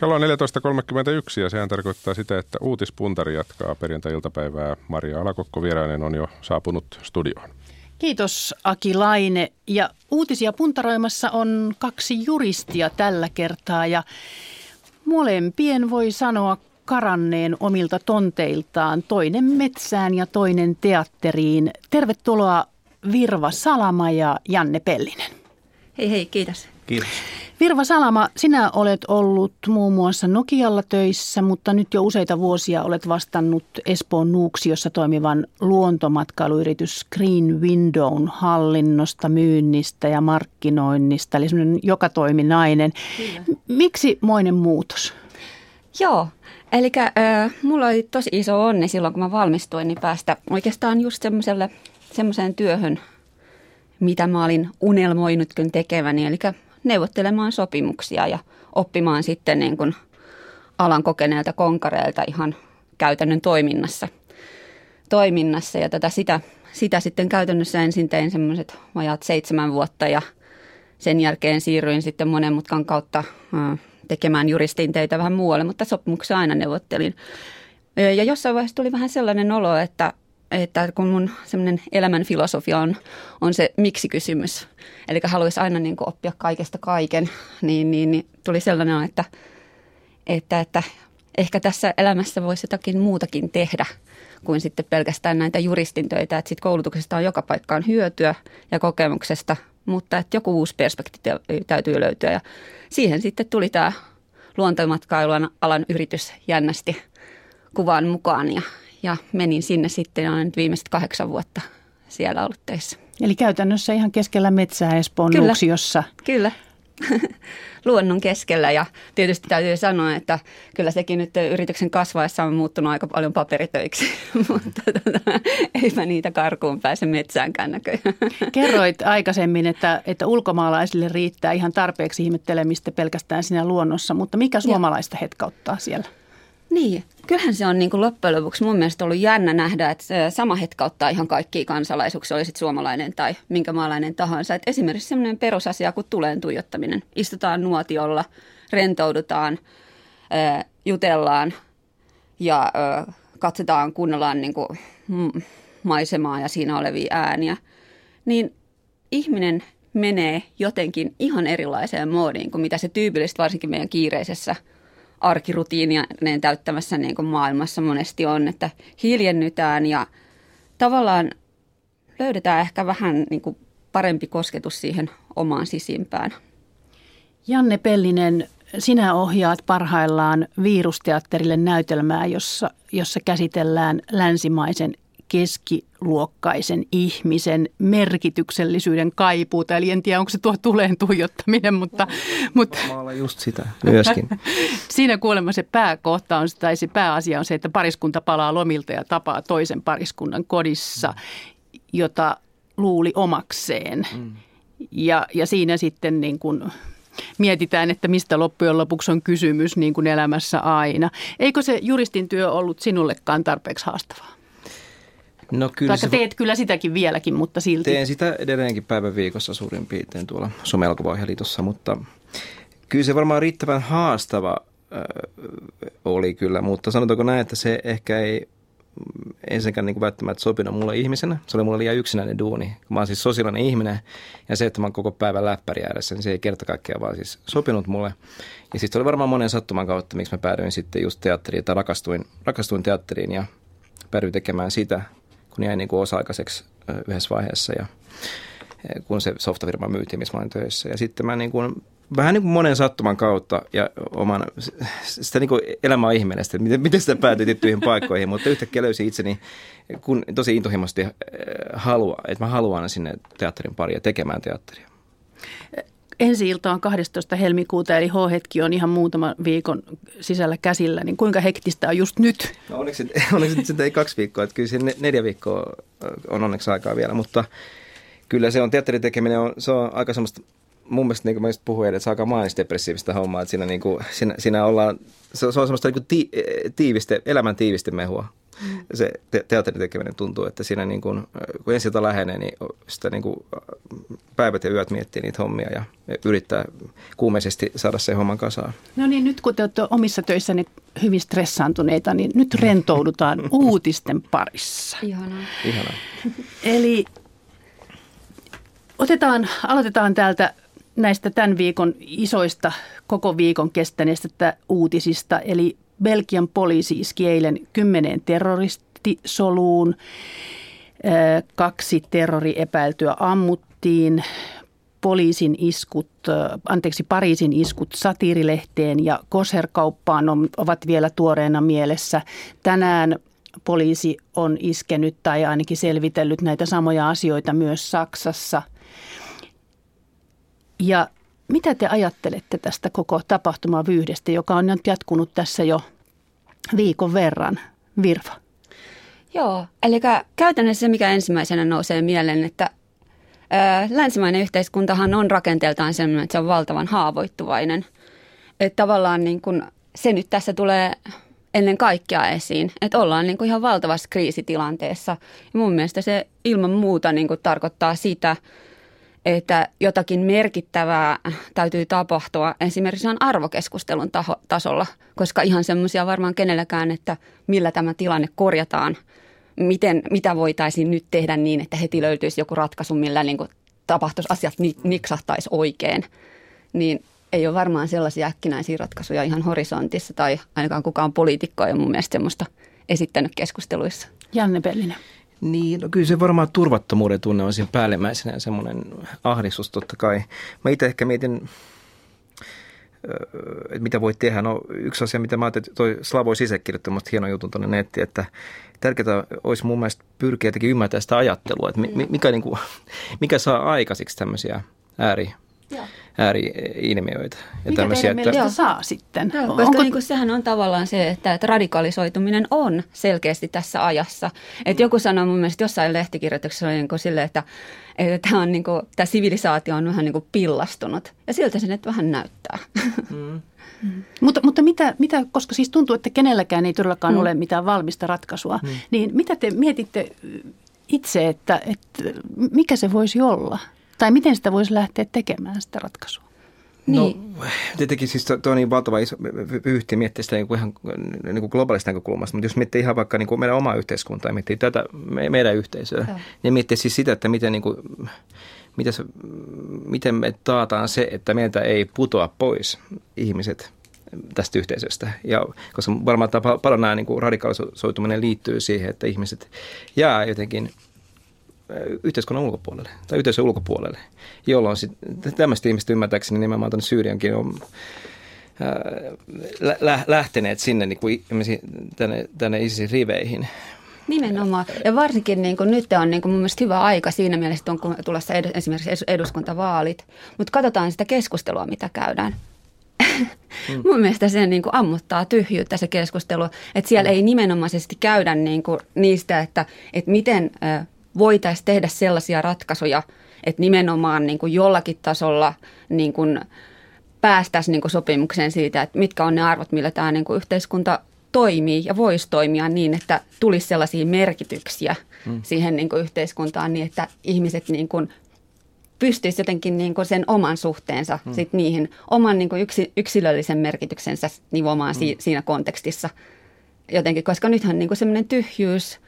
Kello on 14.31 ja sehän tarkoittaa sitä, että uutispuntari jatkaa perjantai-iltapäivää. Maria Alakokko-Vierainen on jo saapunut studioon. Kiitos Aki Laine. Ja uutisia puntaroimassa on kaksi juristia tällä kertaa ja molempien voi sanoa karanneen omilta tonteiltaan, toinen metsään ja toinen teatteriin. Tervetuloa Virva Salama ja Janne Pellinen. Hei hei, kiitos. Kiitos. Virva Salama, sinä olet ollut muun muassa Nokialla töissä, mutta nyt jo useita vuosia olet vastannut Espoon Nuuksiossa toimivan luontomatkailuyritys Green Windown hallinnosta, myynnistä ja markkinoinnista, eli semmoinen jokatoiminainen. Miksi moinen muutos? Joo, eli mulla oli tosi iso onni silloin, kun mä valmistuin, niin päästä oikeastaan just semmoiseen työhön, mitä mä olin unelmoinutkin tekeväni, eli neuvottelemaan sopimuksia ja oppimaan sitten niin kuin alan kokeneelta konkareelta ihan käytännön toiminnassa. Ja sitä sitten käytännössä ensin tein semmoiset vajaat 7 vuotta ja sen jälkeen siirryin sitten monen mutkan kautta tekemään juristin töitä vähän muualle, mutta sopimuksia aina neuvottelin. Ja jossain vaiheessa tuli vähän sellainen olo, että kun mun semmoinen elämän filosofia on se miksi-kysymys, eli haluaisi aina niin kuin oppia kaikesta kaiken, niin tuli sellainen, että ehkä tässä elämässä voisi jotakin muutakin tehdä kuin sitten pelkästään näitä juristin töitä, että sitten koulutuksesta on joka paikkaan hyötyä ja kokemuksesta, mutta että joku uusi perspektiivi täytyy löytyä ja siihen sitten tuli tämä luontomatkailun alan yritys jännästi kuvaan mukaan ja menin sinne sitten ja olen nyt viimeiset 8 vuotta siellä ollut töissä. Eli käytännössä ihan keskellä metsää Espoon Nuuksiossa. Kyllä. Luonnon keskellä ja tietysti täytyy sanoa, että kyllä sekin nyt yrityksen kasvaessa on muuttunut aika paljon paperitöiksi, mutta eipä niitä karkuun pääse metsäänkään näköjään. Kerroit aikaisemmin, että ulkomaalaisille riittää ihan tarpeeksi ihmettelemistä pelkästään siinä luonnossa, mutta mikä suomalaista hetkauttaa siellä? Niin, kyllähän se on niin kuin loppujen lopuksi mun mielestä ollut jännä nähdä, että sama hetkauttaa ihan kaikkia kansalaisuuksia, oli sitten suomalainen tai minkä maalainen tahansa. Et esimerkiksi sellainen perusasia kuin tuleen tuijottaminen. Istutaan nuotiolla, rentoudutaan, jutellaan ja katsotaan, kuunnellaan niin kuin maisemaa ja siinä olevia ääniä. Niin ihminen menee jotenkin ihan erilaiseen moodiin kuin mitä se tyypillisesti varsinkin meidän kiireisessä arkirutiinien täyttämässä niin kuin maailmassa monesti on, että hiljennytään ja tavallaan löydetään ehkä vähän niin kuin parempi kosketus siihen omaan sisimpään. Janne Pellinen, sinä ohjaat parhaillaan virusteatterille näytelmää, jossa käsitellään länsimaisen keskiluokkaisen ihmisen merkityksellisyyden kaipuuta. Eli en tiedä, onko se tuo tuleen tuijottaminen, mutta mä just sitä myöskin. Siinä kuulemma se pääkohta on, tai se pääasia on se, että pariskunta palaa lomilta ja tapaa toisen pariskunnan kodissa, jota luuli omakseen. Ja siinä sitten niin kuin mietitään, että mistä loppujen lopuksi on kysymys niin kuin elämässä aina. Eikö se juristin työ ollut sinullekaan tarpeeksi haastavaa? No kyllä. Vaikka teet kyllä sitäkin vieläkin, mutta silti. Teen sitä edelleenkin päivän viikossa suurin piirtein tuolla someelokuvaohjelitossa, mutta kyllä se varmaan riittävän haastava oli kyllä, mutta sanotaanko näin, että se ehkä ei ensinnäkään niin välttämättä sopinut mulle ihmisenä. Se oli mulle liian yksinäinen duuni. Mä oon siis sosiaalinen ihminen ja se, että mä oon koko päivän läppäri ääressä, niin se ei kerta kaikkiaan vaan siis sopinut mulle. Ja siis se oli varmaan monen sattuman kautta, miksi mä päädyin sitten just teatteriin tai rakastuin teatteriin ja päädyin tekemään sitä, kun jäi niin kuin osa-aikaiseksi yhdessä vaiheessa ja kun se softafirma myytiin, missä mä olin töissä. Ja sitten mä niin kuin, vähän niin kuin monen sattuman kautta ja oman, sitä niin kuin elämää ihmeellistä, että miten sitä päätyi tiettyihin paikkoihin, mutta yhtäkkiä löysin itseni, kun tosi intohimoisesti että mä haluan sinne teatterin pariin ja tekemään teatteria. Ensi-ilta on 12. helmikuuta, eli H-hetki on ihan muutaman viikon sisällä käsillä, niin kuinka hektistä on just nyt? No onneksi sitä ei 2 viikkoa, että kyllä siinä 4 viikkoa on onneksi aikaa vielä, mutta kyllä se on teatterin tekeminen, se on aika semmoista, mun mielestä niin kuin mä just puhuin, että se on aika maanisdepressiivistä hommaa, että siinä ollaan, se on semmoista niin kuin tiivistä, elämän tiivistä mehua. se teatterin tekeminen tuntuu, että siinä niin kun ensi ilta lähenee, niin sitä niin kun päivät ja yöt miettii niitä hommia ja yrittää kuumeisesti saada sen homman kasaan. No niin, nyt kun te olette omissa töissänne hyvin stressaantuneita, niin nyt rentoudutaan uutisten parissa. Ihanaa. Ihanaa. Eli aloitetaan täältä näistä tämän viikon isoista, koko viikon kestäneistä uutisista, eli Belgian poliisi iski eilen 10 terroristisoluun, 2 terroriepäiltyä ammuttiin, Pariisin iskut satiirilehteen ja Kosher-kauppaan ovat vielä tuoreena mielessä. Tänään poliisi on iskenyt tai ainakin selvitellyt näitä samoja asioita myös Saksassa. Ja mitä te ajattelette tästä koko tapahtumavyyhdestä, joka on nyt jatkunut tässä jo viikon verran, Virva? Joo, eli käytännössä se, mikä ensimmäisenä nousee mieleen, että länsimainen yhteiskuntahan on rakenteeltaan sellainen, että se on valtavan haavoittuvainen. Että tavallaan niin kun se nyt tässä tulee ennen kaikkea esiin, että ollaan niin kun ihan valtavassa kriisitilanteessa. Ja mun mielestä se ilman muuta niin kun tarkoittaa sitä, että jotakin merkittävää täytyy tapahtua esimerkiksi on arvokeskustelun tasolla, koska ihan semmoisia varmaan kenelläkään, että millä tämä tilanne korjataan, mitä voitaisiin nyt tehdä niin, että heti löytyisi joku ratkaisu, millä niin kuin tapahtuisi asiat niksahtaisi oikein, niin ei ole varmaan sellaisia äkkinäisiä ratkaisuja ihan horisontissa tai ainakaan kukaan poliitikko ei ole mun mielestä semmoista esittänyt keskusteluissa. Janne Pellinen. Niin, no kyllä se varmaan turvattomuuden tunne on siinä päällimmäisenä ja semmoinen ahdistus totta kai. Mä itse ehkä mietin, että mitä voi tehdä. No yksi asia, mitä mä ajattelin, toi Slavoi Žižek kirjoitti musta hienon jutun tuonne nettiin, että tärkeää olisi mun mielestä pyrkiä jotenkin ymmärtää sitä ajattelua, että mikä saa aikaisiksi tämmöisiä ääriilmiöitä. Ja mikä teidän mielestä saa sitten? Joo, koska sehän on tavallaan se, että radikalisoituminen on selkeästi tässä ajassa. Että joku sanoi mun mielestä jossain lehtikirjoituksessa silleen, että tämä on niin kuin, tämä sivilisaatio on vähän niin kuin pillastunut. Ja siltä se nyt vähän näyttää. Mutta mitä, koska siis tuntuu, että kenelläkään ei todellakaan ole mitään valmista ratkaisua, niin mitä te mietitte itse, että mikä se voisi olla? Tai miten sitä voisi lähteä tekemään sitä ratkaisua? Niin. No tietenkin siis tuo on niin valtava iso yhti miettiä sitä niin kuin ihan niin kuin globaalista näkökulmasta, mutta jos miettii ihan vaikka niin kuin meidän omaa yhteiskuntaa ja miettii tätä meidän yhteisöä, niin miettii siis sitä, että miten, niin kuin, miten me taataan se, että meiltä ei putoa pois ihmiset tästä yhteisöstä. Ja koska varmaan paljon nämä niin kuin radikalisoituminen liittyy siihen, että ihmiset jää jotenkin yhteiskunnan ulkopuolelle tai yhteisön ulkopuolelle, jolloin tämmöiset ihmiset ymmärtääkseni nimenomaan tuonne Syyriankin on lähteneet sinne niin kuin tänne ISISin riveihin. Nimenomaan. Ja varsinkin niin kuin, nyt on niin kuin, mun mielestä hyvä aika siinä mielessä, että on tulossa esimerkiksi eduskuntavaalit, mutta katsotaan sitä keskustelua, mitä käydään. Mun mielestä se niin kuin ammuttaa tyhjyyttä se keskustelu, että siellä ei nimenomaisesti käydä niin kuin, niistä, että miten voitaisiin tehdä sellaisia ratkaisuja, että nimenomaan niin kuin jollakin tasolla niin kuin päästäisiin niin kuin sopimukseen siitä, että mitkä on ne arvot, millä tämä niin kuin yhteiskunta toimii ja voisi toimia niin, että tulisi sellaisia merkityksiä siihen niin kuin yhteiskuntaan niin, että ihmiset niin kuin pystyisi jotenkin niin kuin sen oman suhteensa sit niihin, oman niin kuin yksilöllisen merkityksensä nivomaan siinä kontekstissa jotenkin, koska nythän niin kuin sellainen tyhjyys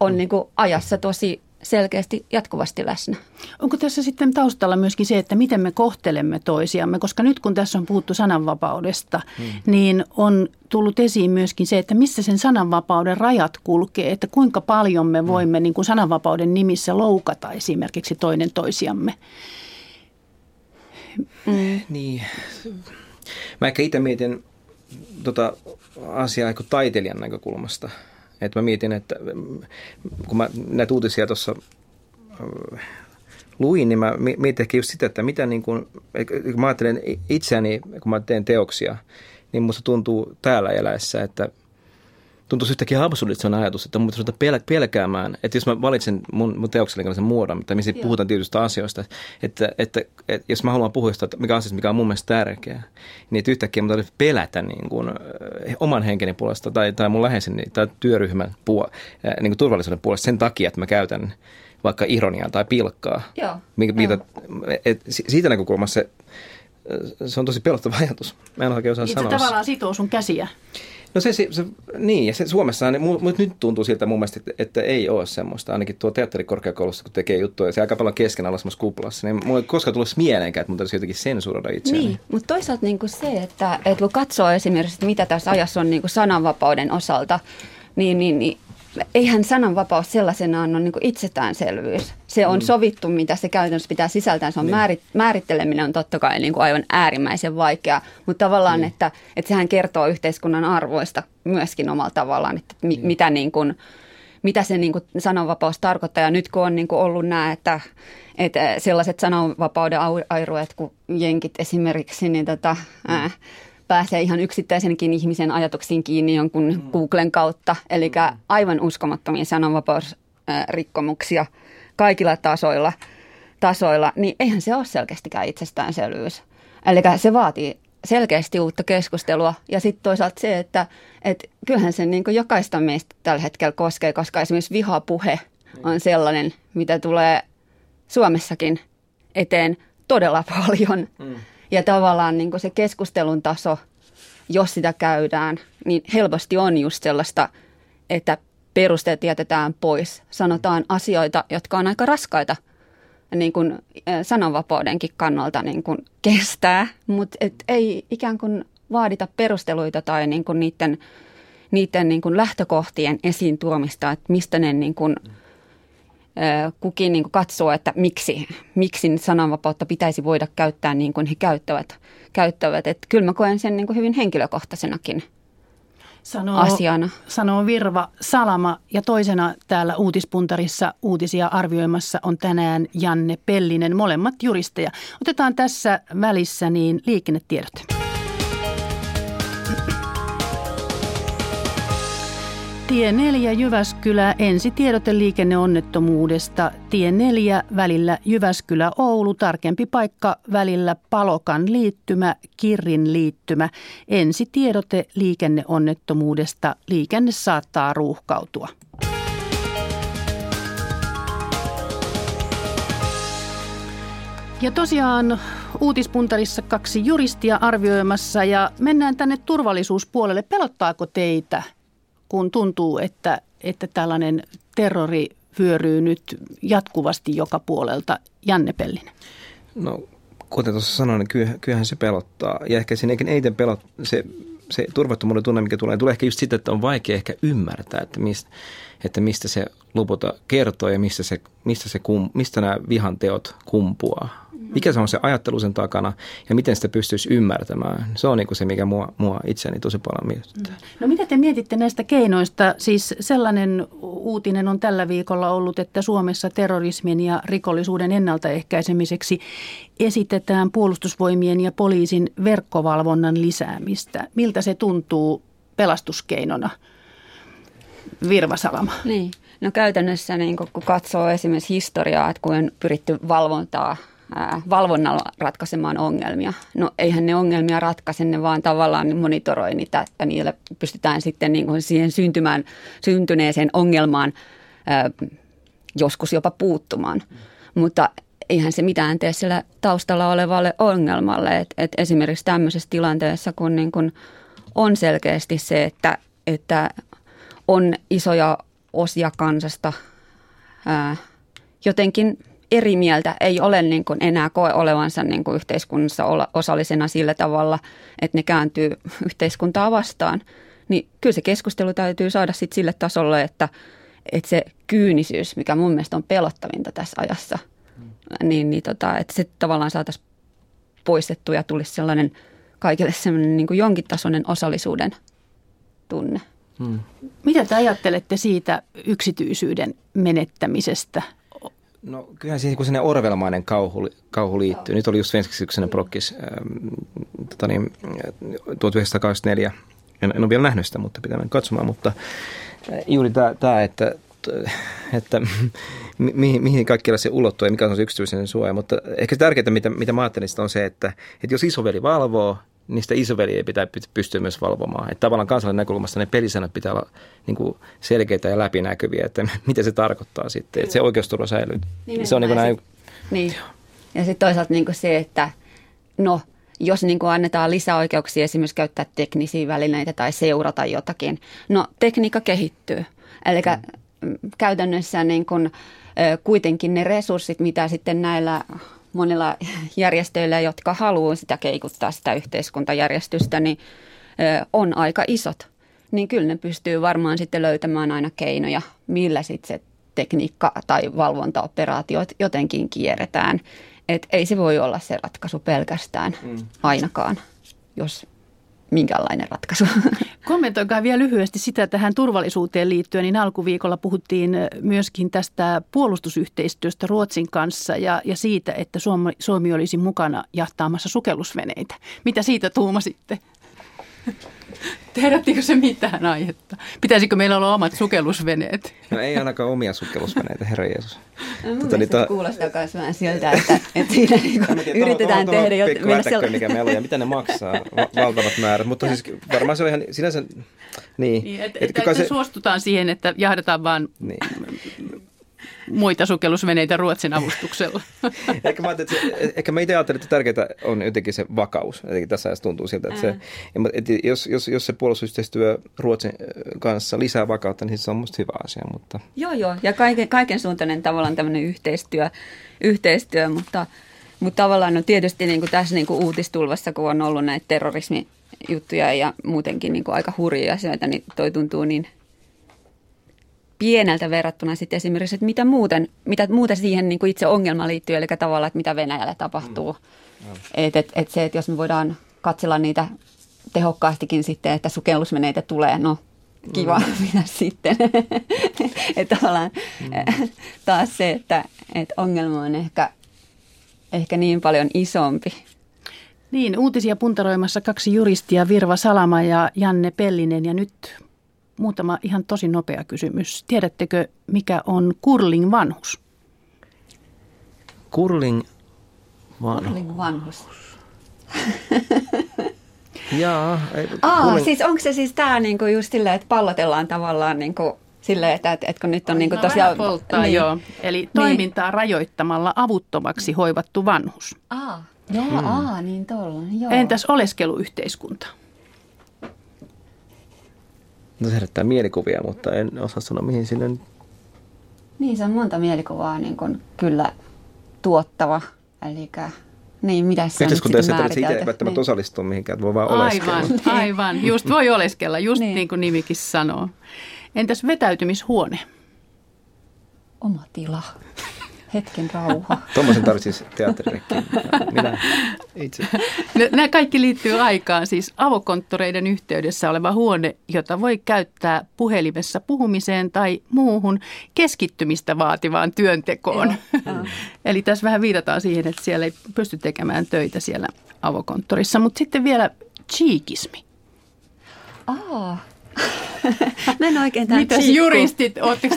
on niin kuin ajassa tosi selkeästi jatkuvasti läsnä. Onko tässä sitten taustalla myöskin se, että miten me kohtelemme toisiamme? Koska nyt kun tässä on puhuttu sananvapaudesta, niin on tullut esiin myöskin se, että missä sen sananvapauden rajat kulkee, että kuinka paljon me voimme niin kuin sananvapauden nimissä loukata esimerkiksi toinen toisiamme. Niin. Mä ehkä itse mietin tota asiaa taiteilijan näkökulmasta. Että mä mietin, että kun mä näitä uutisia tuossa luin, niin mä mietin ehkä just sitä, että mitä niin kun, kun mä ajattelen itseäni, kun mä teen teoksia, niin musta tuntuu täällä eläessä, että tuntuisi yhtäkkiä absurdit sen ajatus, että mun pitäisi pelkäämään, että jos mä valitsen mun teokselleni sen muodon, missä puhutaan tietystä asioista, että jos mä haluan puhua sitä, mikä asia, mikä on mun mielestä tärkeää, niin että yhtäkkiä mä tarvitsen pelätä niin kuin, oman henkeni puolesta tai mun läheiseni tai työryhmän niin kuin turvallisuuden puolesta sen takia, että mä käytän vaikka ironiaa tai pilkkaa. Joo. Siitä näkökulmassa se on tosi pelottava ajatus. Mä en oikein osaa sanoa. Se tavallaan sitoo sun käsiä. No se Suomessa, mutta nyt tuntuu siltä mun mielestä, että ei ole semmoista, ainakin tuo teatterikorkeakoulussa, kun tekee juttuja, se aika paljon kesken alaisemmassa kuplassa, niin mulla ei koskaan tullut mieleenkään, että mun täytyisi jotenkin sensuroida itseäni. Niin, mutta toisaalta niin kuin se, että kun katsoo esimerkiksi, mitä tässä ajassa on niin kuin sananvapauden osalta, niin eihän sananvapaus sellaisenaan ole niin kuin itsestäänselvyys. Se on sovittu, mitä se käytännössä pitää sisältää. Se on määritteleminen on totta kai niin kuin aivan äärimmäisen vaikeaa, mutta tavallaan, että sehän kertoo yhteiskunnan arvoista myöskin omalla tavallaan, että mitä, niin kuin, mitä se niin kuin sananvapaus tarkoittaa. Ja nyt kun on niin kuin ollut nämä, että sellaiset sananvapauden airueet kuin jenkit esimerkiksi, niin pääsee ihan yksittäisenkin ihmisen ajatuksiin kiinni jonkun Googlen kautta. Eli aivan uskomattomia sananvapausrikkomuksia kaikilla tasoilla, niin eihän se ole selkeästikään itsestäänselvyys. Eli se vaatii selkeästi uutta keskustelua. Ja sitten toisaalta se, että kyllähän se niin kuin jokaista meistä tällä hetkellä koskee, koska esimerkiksi vihapuhe on sellainen, mitä tulee Suomessakin eteen todella paljon. Ja tavallaan niin kuin se keskustelun taso, jos sitä käydään, niin helposti on just sellaista, että perusteet jätetään pois. Sanotaan asioita, jotka on aika raskaita niin kuin sananvapaudenkin kannalta niin kuin kestää, mutta ei ikään kuin vaadita perusteluita tai niin kuin niiden niin kuin lähtökohtien esiin tuomista, että mistä ne niin kuin kukin niin kuin katsoo, että miksi sananvapautta pitäisi voida käyttää niin kuin he käyttävät. Että kyllä mä koen sen niin kuin hyvin henkilökohtaisenakin asiana. Sanoo Virva Salama, ja toisena täällä uutispuntarissa uutisia arvioimassa on tänään Janne Pellinen, molemmat juristeja. Otetaan tässä välissä niin liikennetiedot. Tie 4 Jyväskylä, ensitiedote liikenneonnettomuudesta. Tie 4 välillä Jyväskylä-Oulu, tarkempi paikka välillä Palokan liittymä, Kirrin liittymä. Ensitiedote liikenneonnettomuudesta, liikenne saattaa ruuhkautua. Ja tosiaan uutispuntarissa kaksi juristia arvioimassa ja mennään tänne turvallisuuspuolelle. Pelottaako teitä, kun tuntuu, että tällainen terrori vyöryy nyt jatkuvasti joka puolelta? Janne Pellinen. No, kuten tuossa sanoin, niin kyllähän se pelottaa. Ja ehkä sinnekin eiten pelottaa se turvattomuuden tunne, mikä tulee ehkä just sitä, että on vaikea ehkä ymmärtää, että mistä se lopulta kertoo ja mistä nämä vihanteot kumpuaa. Mikä se on se ajattelu sen takana ja miten sitä pystyisi ymmärtämään? Se on niin kuin se, mikä mua itseäni tosi paljon mietittää. No mitä te mietitte näistä keinoista? Siis sellainen uutinen on tällä viikolla ollut, että Suomessa terrorismin ja rikollisuuden ennaltaehkäisemiseksi esitetään puolustusvoimien ja poliisin verkkovalvonnan lisäämistä. Miltä se tuntuu pelastuskeinona? Virva Salama. Niin. No käytännössä niin kun katsoo esimerkiksi historiaa, että kun on pyritty valvonnalla ratkaisemaan ongelmia. No eihän ne ongelmia ratkaise, ne vaan tavallaan monitoroi niitä ja niillä pystytään sitten niin kuin siihen syntyneeseen ongelmaan joskus jopa puuttumaan. Mutta eihän se mitään tee sillä taustalla olevalle ongelmalle. Et esimerkiksi tämmöisessä tilanteessa, kun niin kuin on selkeästi se, että on isoja osia kansasta jotenkin eri mieltä, ei ole niin kuin enää koe olevansa niin kuin yhteiskunnassa osallisena sillä tavalla, että ne kääntyy yhteiskuntaa vastaan, niin kyllä se keskustelu täytyy saada sit sille tasolle, että se kyynisyys, mikä mun mielestä on pelottavinta tässä ajassa, että se tavallaan saataisiin poistettua ja tulisi sellainen kaikille sellainen niin kuin jonkin tasoinen osallisuuden tunne. Mitä te ajattelette siitä yksityisyyden menettämisestä? No kyllähän siihen, kun sinne orvelmainen kauhu liittyy. Nyt oli just svenskiksi yksinen prokkis 1984 En ole vielä nähnyt sitä, mutta pitää mennä katsomaan, mutta juuri tämä, että mihin kaikkialla se ulottuu ja mikä on se yksityisen suoja. Mutta ehkä se tärkeintä, mitä mä ajattelin, on se, että jos isoveli valvoo, niin sitä isoveliä pitää pystyä myös valvomaan. Että tavallaan kansallinen näkökulmasta ne pelisäännöt pitää olla niin kuin selkeitä ja läpinäkyviä, että mitä se tarkoittaa sitten. Että se oikeusturva säilyy. Se on niin kuin näin. Niin. Ja sitten toisaalta niin kuin se, että no, jos niin kuin annetaan lisäoikeuksia esimerkiksi käyttää teknisiä välineitä tai seurata jotakin. No, tekniikka kehittyy. Eli käytännössä niin kuin, kuitenkin ne resurssit, mitä sitten näillä monilla järjestöillä, jotka haluaa sitä keikuttaa, sitä yhteiskuntajärjestystä, niin on aika isot. Niin kyllä ne pystyy varmaan sitten löytämään aina keinoja, millä sitten se tekniikka tai valvontaoperaatiot jotenkin kierretään. Että ei se voi olla se ratkaisu pelkästään ainakaan, jos minkäänlainen ratkaisu. Kommentoikaa vielä lyhyesti sitä tähän turvallisuuteen liittyen. Niin alkuviikolla puhuttiin myöskin tästä puolustusyhteistyöstä Ruotsin kanssa ja siitä, että Suomi olisi mukana jahtaamassa sukellusveneitä. Mitä siitä tuumasitte? Herättikö se mitään aihetta? Pitäisikö meillä olla omat sukellusveneet? No ei ainakaan omia sukellusveneitä, herra Jeesus. No, mielestäni kuulostaa myös vähän siltä, että siinä yritetään tehdä jotain. Pikku ätäkkö, mikä meillä on ja mitä ne maksaa, valtavat määrät. Mutta siis varmaan se on ihan sinänsä. Niin, että suostutaan siihen, että jahdataan vaan muita sukellusveneitä Ruotsin avustuksella. Ehkä mä itse ajattelin, että tärkeintä on jotenkin se vakaus. Eli tässä ajassa tuntuu siltä, että, jos se puolustusyhteistyö Ruotsin kanssa lisää vakautta, niin se on musta hyvä asia. Mutta. Joo. Ja kaiken suuntainen tavallaan tämmöinen yhteistyö mutta tavallaan no tietysti niin kuin tässä niin kuin uutistulvassa, kun on ollut näitä terrorismijuttuja ja muutenkin niin kuin aika hurjia asioita, niin toi tuntuu niin pieneltä verrattuna sitten esimerkiksi, että mitä muuta siihen niin kuin itse ongelmaan liittyy, eli tavallaan, että mitä Venäjällä tapahtuu. Että jos me voidaan katsella niitä tehokkaastikin sitten, että sukellusveneitä tulee, no kiva, mitä sitten. Että tavallaan taas se, että ongelma on ehkä niin paljon isompi. Niin, uutisia puntaroimassa kaksi juristia, Virva Salama ja Janne Pellinen, ja nyt muutama ihan tosi nopea kysymys. Tiedättekö, mikä on curling-vanhus? Curling-vanhus. Jaa. Siis onko se siis tämä niinku just silleen, että pallotellaan tavallaan niinku silleen, että kun nyt on niinku tosiaan polttaa, niin, joo. Eli toimintaa rajoittamalla avuttomaksi hoivattu vanhus. Niin tuolla. Joo. Entäs oleskeluyhteiskunta? No se herättää mielikuvia, mutta en osaa sanoa mihin sille. Niin, se on monta mielikuvaa niin kuin kyllä tuottava. Eli niin, mitä se on nyt sitten määritelty. Itse ei välttämättä osallistua mihinkään, voi vaan oleskella. Aivan. Just voi oleskella, just niin kuin nimikin sanoo. Entäs vetäytymishuone? Oma tila. Hetken rauha. Tuommoisen tarvitsisi teatterirekkiin. Minä itse. Nämä kaikki liittyy aikaan, siis avokonttoreiden yhteydessä oleva huone, jota voi käyttää puhelimessa puhumiseen tai muuhun keskittymistä vaativaan työntekoon. Eli tässä vähän viitataan siihen, että siellä ei pysty tekemään töitä siellä avokonttorissa. Mutta sitten vielä cheekismi. Mä en oikein tämän mitäs juristit, ootteko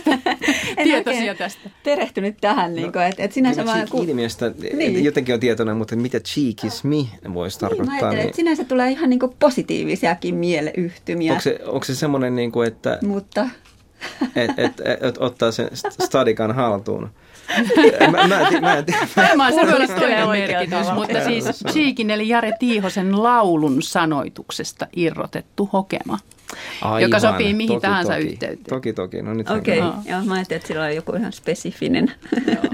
tietoisia tästä? Perehtynyt tähän, niin kuin, että sinänsä vaan ilmiöstä jotenkin on tietoinen, mutta mitä cheekismi voisi tarkoittaa? Mä ajattelen, että sinänsä tulee ihan niin kuin positiivisiakin mieleyhtymiä. Onko se semmoinen, niin kuin, että mutta et ottaa sen stadikan haltuun? Mä se voi olla toinen merkitys, mutta siis Cheekin eli Jare Tiihosen laulun sanoituksesta irrotettu hokema. Aivan, joka sopii mihin tahansa yhteyteen. Toki. No, Okei, mä ajattelin, että sillä on joku ihan spesifinen.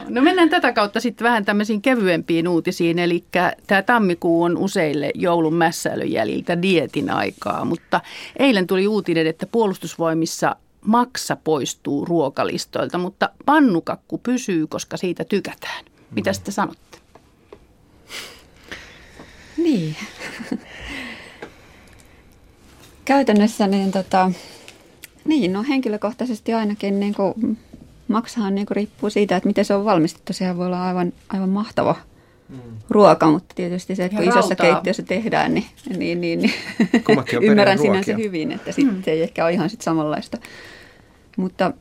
No mennään tätä kautta sitten vähän tämmöisiin kevyempiin uutisiin. Eli tämä tammikuu on useille joulun mässäilyn jäljiltä dietin aikaa, mutta eilen tuli uutinen, että puolustusvoimissa maksa poistuu ruokalistoilta, mutta pannukakku pysyy, koska siitä tykätään. Mitä te sanotte? Niin. Käytännössä niin, henkilökohtaisesti ainakin niin kuin, maksahan niin kuin, riippuu siitä, että miten se on valmistettu. Sehän voi olla aivan mahtava ruoka, mutta tietysti se, että kun isossa keittiössä tehdään, niin ymmärrän sinänsä hyvin, että se ei ehkä ole ihan sit samanlaista. Mutta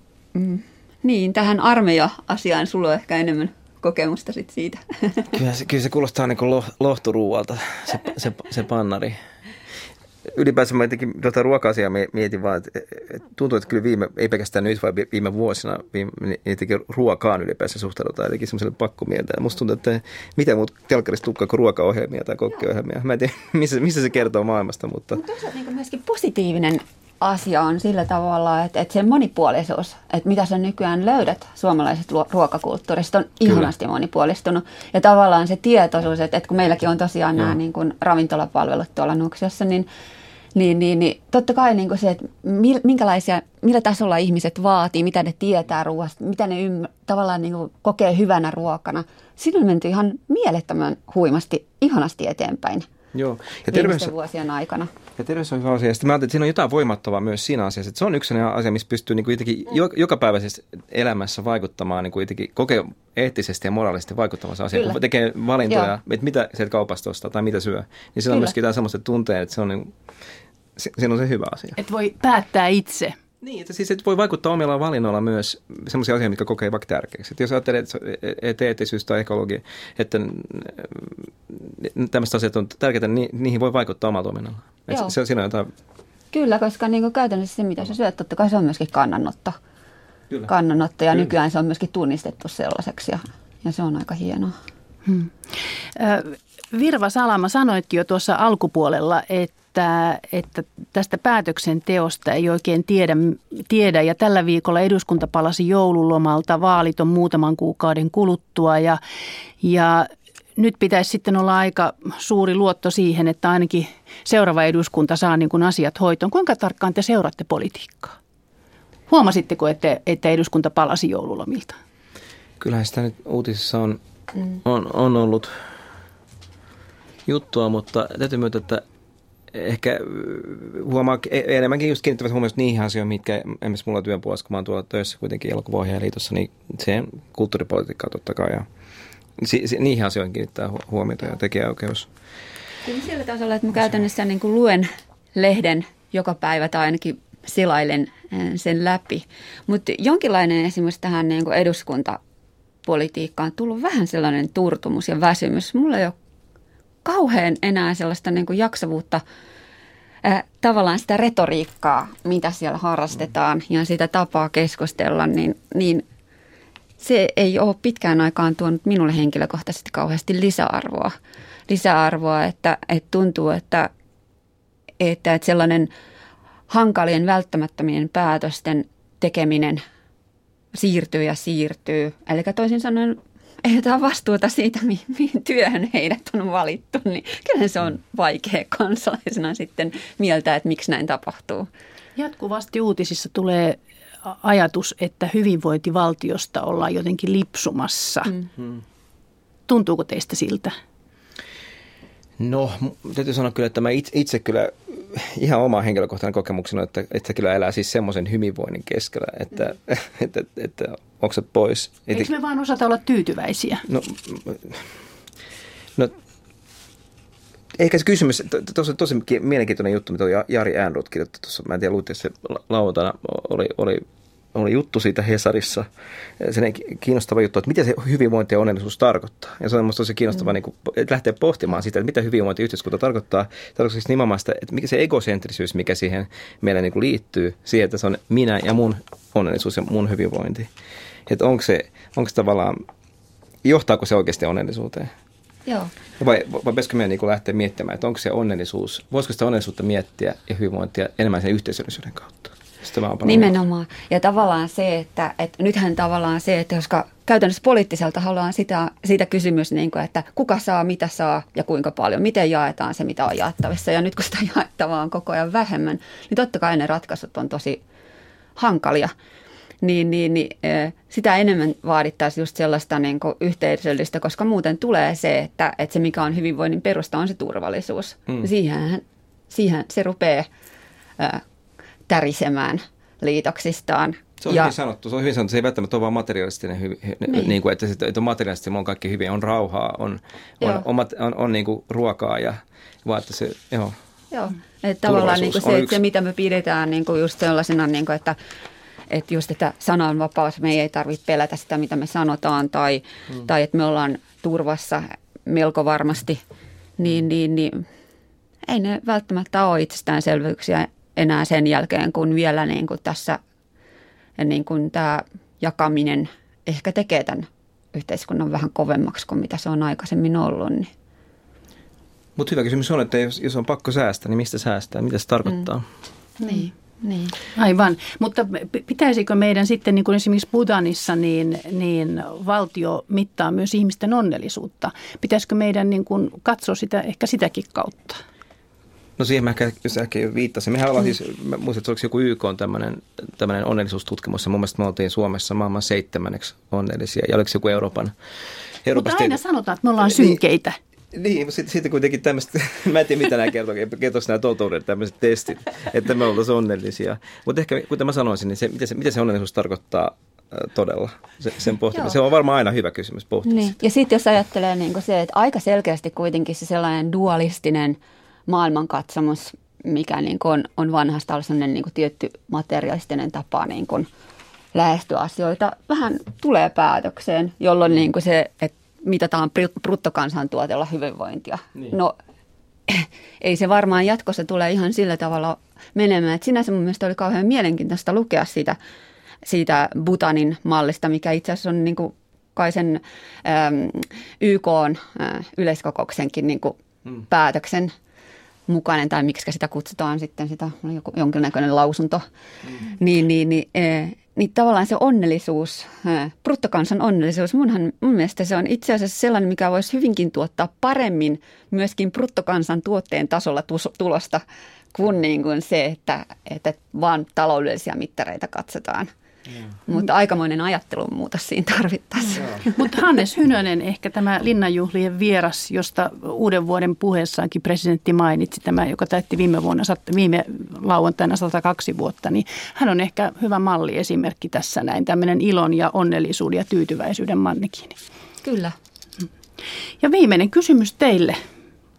niin, tähän armeija-asiaan sulla on ehkä enemmän kokemusta sit siitä. Kyllä se kuulostaa niin kuin lohturuualta, se pannari. Ylipäänsä mä jotenkin ruoka-asiaa mietin vaan, että tuntuu, että kyllä ei pelkästään nyt, vaan viime vuosina jotenkin ruokaan ylipäänsä suhtaudutaan jotenkin semmoiselle pakkomieltä. Musta tuntuu, että mitä muut telkkarissa tukkaa kuin ruokaohjelmia tai kokkiohjelmia. Mä en tiedä, missä se kertoo maailmasta, mutta... Mutta toisaalta niin myöskin positiivinen asia on sillä tavalla, että sen monipuolisuus, että mitä sä nykyään löydät suomalaisesta ruokakulttuurista, on ihanasti monipuolistunut. Ja tavallaan se tietoisuus, että kun meilläkin on tosiaan nämä niin kuin ravintolapalvelut tuolla Nuuksiossa, niin totta kai niin kuin se, että millä tasolla ihmiset vaatii, mitä ne tietää ruoasta, mitä ne tavallaan niin kuin kokee hyvänä ruokana. Siinä on menty ihan mielettömän huimasti, ihanasti eteenpäin. Joo. Ja viimeisten vuosien aikana. Ja terveys on hyvä asia. Ja sitten mä ajattelin, että siinä on jotain voimattavaa myös siinä asiassa. Että se on yksi asia, missä pystyy niin jotenkin jokapäiväisessä elämässä vaikuttamaan, niin jotenkin kokee eettisesti ja moraalisesti vaikuttavassa asiassa. Kun tekee valintoja, että mitä sieltä kaupasta ostaa tai mitä syö. Niin sillä on myöskin jotain sellaista tunteen, että se on, niin, siinä on se hyvä asia. Että voi päättää itse. Niin, että siis et voi vaikuttaa omilla valinnoilla myös sellaisia asioita, mitkä kokee vaikka tärkeäksi. Että jos ajattelee, että eettisyys tai ekologia, että tämmöiset asiat on tärkeitä, niin niihin voi vaikuttaa omalla toiminnalla. Siinä on jotain... Kyllä, koska niin kuin käytännössä se, mitä sä syöt, totta kai se on myöskin kannanotto. Kyllä. Kannanotto ja nykyään se on myöskin tunnistettu sellaiseksi ja se on aika hienoa. Virva Salama, sanoitkin jo tuossa alkupuolella, että tästä päätöksenteosta ei oikein tiedä ja tällä viikolla eduskunta palasi joululomalta, vaalit on muutaman kuukauden kuluttua ja nyt pitäisi sitten olla aika suuri luotto siihen, että ainakin seuraava eduskunta saa niin kuin asiat hoitoon. Kuinka tarkkaan te seuraatte politiikkaa? Huomasitteko, että eduskunta palasi joululomilta? Kyllähän sitä nyt uutisissa on ollut juttua, mutta täytyy myöntää, että ehkä huomaa enemmänkin just kiinnittävästi huomioon niihin asioihin, mitkä esimerkiksi mulla työn puolesta, kun mä oon tuolla töissä kuitenkin elokuvaohjaajan liitossa, niin se kulttuuripolitiikkaa totta kai. Ja niihin asioihin kiinnittää huomiota ja tekijäoikeus. Kyllä sillä tasolla, että mä käytännössä niin kuin luen lehden joka päivä tai ainakin selailen sen läpi. Mutta jonkinlainen esimerkiksi tähän niin kuin eduskuntapolitiikkaan on tullut vähän sellainen turtumus ja väsymys. Mulla ei ole kauhean enää sellaista niin kuin jaksavuutta, tavallaan sitä retoriikkaa, mitä siellä harrastetaan ja sitä tapaa keskustella, niin se ei ole pitkään aikaan tuonut minulle henkilökohtaisesti kauheasti lisäarvoa, että tuntuu, että sellainen hankalien välttämättömien päätösten tekeminen siirtyy. Eli toisin sanoen, ei jotain vastuuta siitä, mihin työhön heidät on valittu, niin kyllähän se on vaikea kansalaisena sitten mieltää, että miksi näin tapahtuu. Jatkuvasti uutisissa tulee ajatus, että hyvinvointivaltiosta ollaan jotenkin lipsumassa. Mm-hmm. Tuntuuko teistä siltä? No, täytyy sanoa kyllä, että mä itse kyllä ihan oma henkilökohtainen kokemuksena, että kyllä elää siis semmoisen hyvinvoinnin keskellä, että onko se pois. Eikö me vaan osata olla tyytyväisiä? No ehkä se kysymys, tosi mielenkiintoinen juttu, mitä Jari Äänrut kirjoitti tuossa, mä en tiedä luitte, se lauantaina oli juttu siitä Hesarissa, sen kiinnostava juttu, että mitä se hyvinvointi ja onnellisuus tarkoittaa. Ja se on minusta tosi kiinnostavaa niin lähteä pohtimaan sitä, että mitä hyvinvointiyhteiskunta tarkoittaa. Tarkoittaa siis nimenomaan sitä, että mikä se egocentrisyys, mikä siihen meillä niin liittyy, siihen, että se on minä ja mun onnellisuus ja mun hyvinvointi. Että onko se tavallaan, johtaako se oikeasti onnellisuuteen? Joo. Vai pitäisikö meidän niin lähteä miettimään, että onko se onnellisuus, voisiko sitä onnellisuutta miettiä ja hyvinvointia enemmän sen yhteisöllisyyden kautta? Nimenomaan. Ja tavallaan se, että nythän tavallaan se, että koska käytännössä poliittiselta halutaan sitä kysymys, niin kuin, että kuka saa, mitä saa ja kuinka paljon, miten jaetaan se, mitä on jaettavissa. Ja nyt kun sitä jaettavaa on koko ajan vähemmän, niin totta kai ne ratkaisut on tosi hankalia. Niin sitä enemmän vaadittaisiin just sellaista niin kuin yhteisöllistä, koska muuten tulee se, että se mikä on hyvinvoinnin perusta on se turvallisuus. Siihen se rupeaa tärisemään liitoksistaan, Se on hyvin sanottu. Se on hyvin sanottu. Se ei välttämättä ole vaan materialistinen, niin kuin, että materialistinen on kaikki hyvin, on rauhaa, on niin kuin ruokaa ja vaatteita. Joo. Joo. Että tavallaan niin kuin se, että mitä me pidetään niin kuin just sellaisena, niin kuin, että just että sana on vapaus, me ei tarvitse pelätä sitä, mitä me sanotaan, tai että me ollaan turvassa melko varmasti, niin ei ne välttämättä ole itsestäänselvyyksiä enää sen jälkeen, kun vielä niin kuin tässä niin kuin tämä jakaminen ehkä tekee tämän yhteiskunnan vähän kovemmaksi kuin mitä se on aikaisemmin ollut. Niin. Mutta hyvä kysymys on, että jos on pakko säästää, niin mistä säästää? Mitä se tarkoittaa? Niin. Aivan. Mutta pitäisikö meidän sitten, niin kuin esimerkiksi Bhutanissa, niin valtio mittaa myös ihmisten onnellisuutta? Pitäisikö meidän niin kuin katsoa sitä, ehkä sitäkin kautta? No siihen mä ehkä jo viittasin. Mehän ollaan siis, mä muistan, että se oliko joku YK on tämmöinen onnellisuustutkimus. Mun mielestä me oltiin Suomessa maailman 7. onnellisia. Ja oliko joku Euroopasta? Mutta aina sanotaan, että me ollaan synkeitä. Niin, mutta sitten kuitenkin tämmöistä, mä en tiedä mitä nämä kertoisi nämä toteudet, tämmöiset testit, että me oltaisiin onnellisia. Mutta ehkä, kuten mä sanoisin, niin mitä se onnellisuus tarkoittaa todella, sen pohtiminen. Se on varmaan aina hyvä kysymys pohtia sitä. Ja sitten jos ajattelee niin se, että aika selkeästi kuitenkin se sellainen dualistinen maailmankatsomus, mikä niin on vanhasta ollut sellainen niin tietty materialistinen tapa niin lähestyä asioita, vähän tulee päätökseen, jolloin niin se, että mitataan bruttokansantuotella hyvinvointia. Niin. No ei se varmaan jatkossa tule ihan sillä tavalla menemään. Et sinänsä mun mielestä oli kauhean mielenkiintoista lukea siitä Bhutanin mallista, mikä itse asiassa on niin kuin kai sen YK:n yleiskokouksenkin niin kuin päätöksen mukainen, tai miksi sitä kutsutaan sitten, sitä jonkinnäköinen lausunto, niin tavallaan se onnellisuus, bruttokansan onnellisuus, mun mielestä se on itse asiassa sellainen, mikä voisi hyvinkin tuottaa paremmin myöskin bruttokansan tuotteen tasolla tulosta kuin, niin kuin se, että vaan taloudellisia mittareita katsotaan. Yeah. Mutta aikamoinen ajattelun muutos siinä tarvittaisiin. Yeah. Mutta Hannes Hynönen, ehkä tämä linnanjuhlien vieras, josta uuden vuoden puheessaankin presidentti mainitsi, tämä, joka täytti viime lauantaina 102 vuotta, niin hän on ehkä hyvä malliesimerkki tässä näin, tämmöinen ilon ja onnellisuuden ja tyytyväisyyden mannekiini. Kyllä. Ja viimeinen kysymys teille,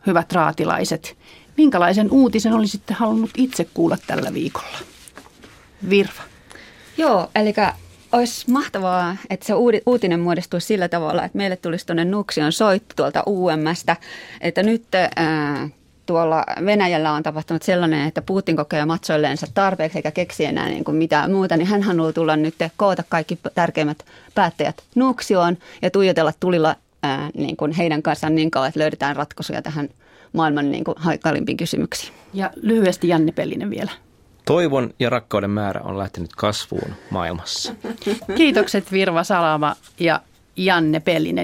hyvät raatilaiset. Minkälaisen uutisen olisitte halunnut itse kuulla tällä viikolla? Virva. Joo, eli olisi mahtavaa, että se uutinen muodostuisi sillä tavalla, että meille tulisi tuonne Nuuksion soitto tuolta UM:stä, että nyt tuolla Venäjällä on tapahtunut sellainen, että Putin kokee matsoilleensa tarpeeksi eikä keksi enää niin kuin mitään muuta, niin hän haluaa tulla nyt koota kaikki tärkeimmät päättäjät Nuuksioon ja tuijotella tulilla niin kuin heidän kanssaan niin kauan, että löydetään ratkaisuja tähän maailman niin kuin hankalimpiin kysymyksiin. Ja lyhyesti Janne Pellinen vielä. Toivon ja rakkauden määrä on lähtenyt kasvuun maailmassa. Kiitokset Virva Salama ja Janne Pellinen.